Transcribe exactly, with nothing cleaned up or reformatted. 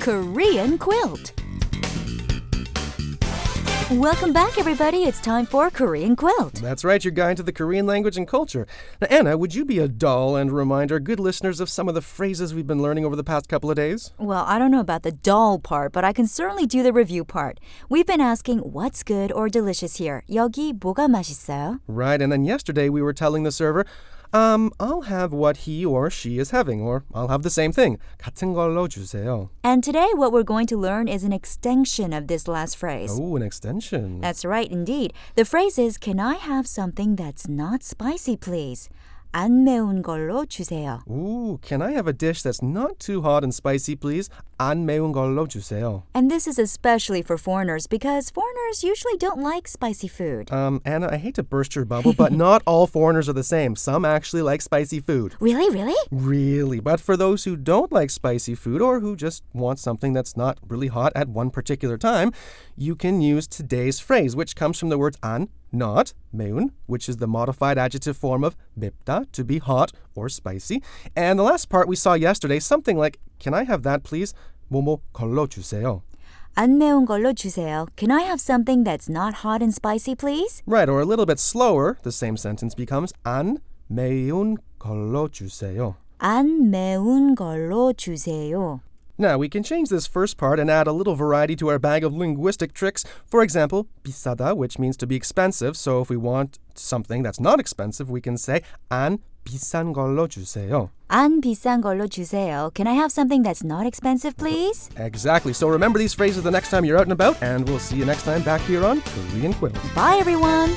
Korean Quilt. Welcome back, everybody. It's time for Korean Quilt. That's right, your guide to the Korean language and culture. Now, Anna, would you be a doll and remind our good listeners of some of the phrases we've been learning over the past couple of days? Well, I don't know about the doll part, but I can certainly do the review part. We've been asking what's good or delicious here. 여기 뭐가 맛있어요? Right, and then yesterday we were telling the server, Um, I'll have what he or she is having, or I'll have the same thing. 같은 걸로 주세요. And today what we're going to learn is an extension of this last phrase. Oh, an extension. That's right, indeed. The phrase is, can I have something that's not spicy, please? 안 매운 걸로 주세요. Ooh, can I have a dish that's not too hot and spicy, please? 안 매운 걸로 주세요. And this is especially for foreigners because foreigners usually don't like spicy food. Um, Anna, I hate to burst your bubble, but not all foreigners are the same. Some actually like spicy food. Really, really? Really. But for those who don't like spicy food or who just want something that's not really hot at one particular time, you can use today's phrase, which comes from the words 안, not, 매운, which is the modified adjective form of 맵다, to be hot or spicy. And the last part we saw yesterday, something like, can I have that, please? 뭐뭐 걸로 주세요. 안 매운 걸로 주세요. Can I have something that's not hot and spicy, please? Right, or a little bit slower, the same sentence becomes 안 매운 걸로 주세요. 안 매운 걸로 주세요. Now, we can change this first part and add a little variety to our bag of linguistic tricks. For example, 비싸다, which means to be expensive. So if we want something that's not expensive, we can say 안 비싼 걸로 주세요. 안 비싼 걸로 주세요. Can I have something that's not expensive, please? Exactly. So remember these phrases the next time you're out and about, and we'll see you next time back here on Korean Quilt. Bye, everyone.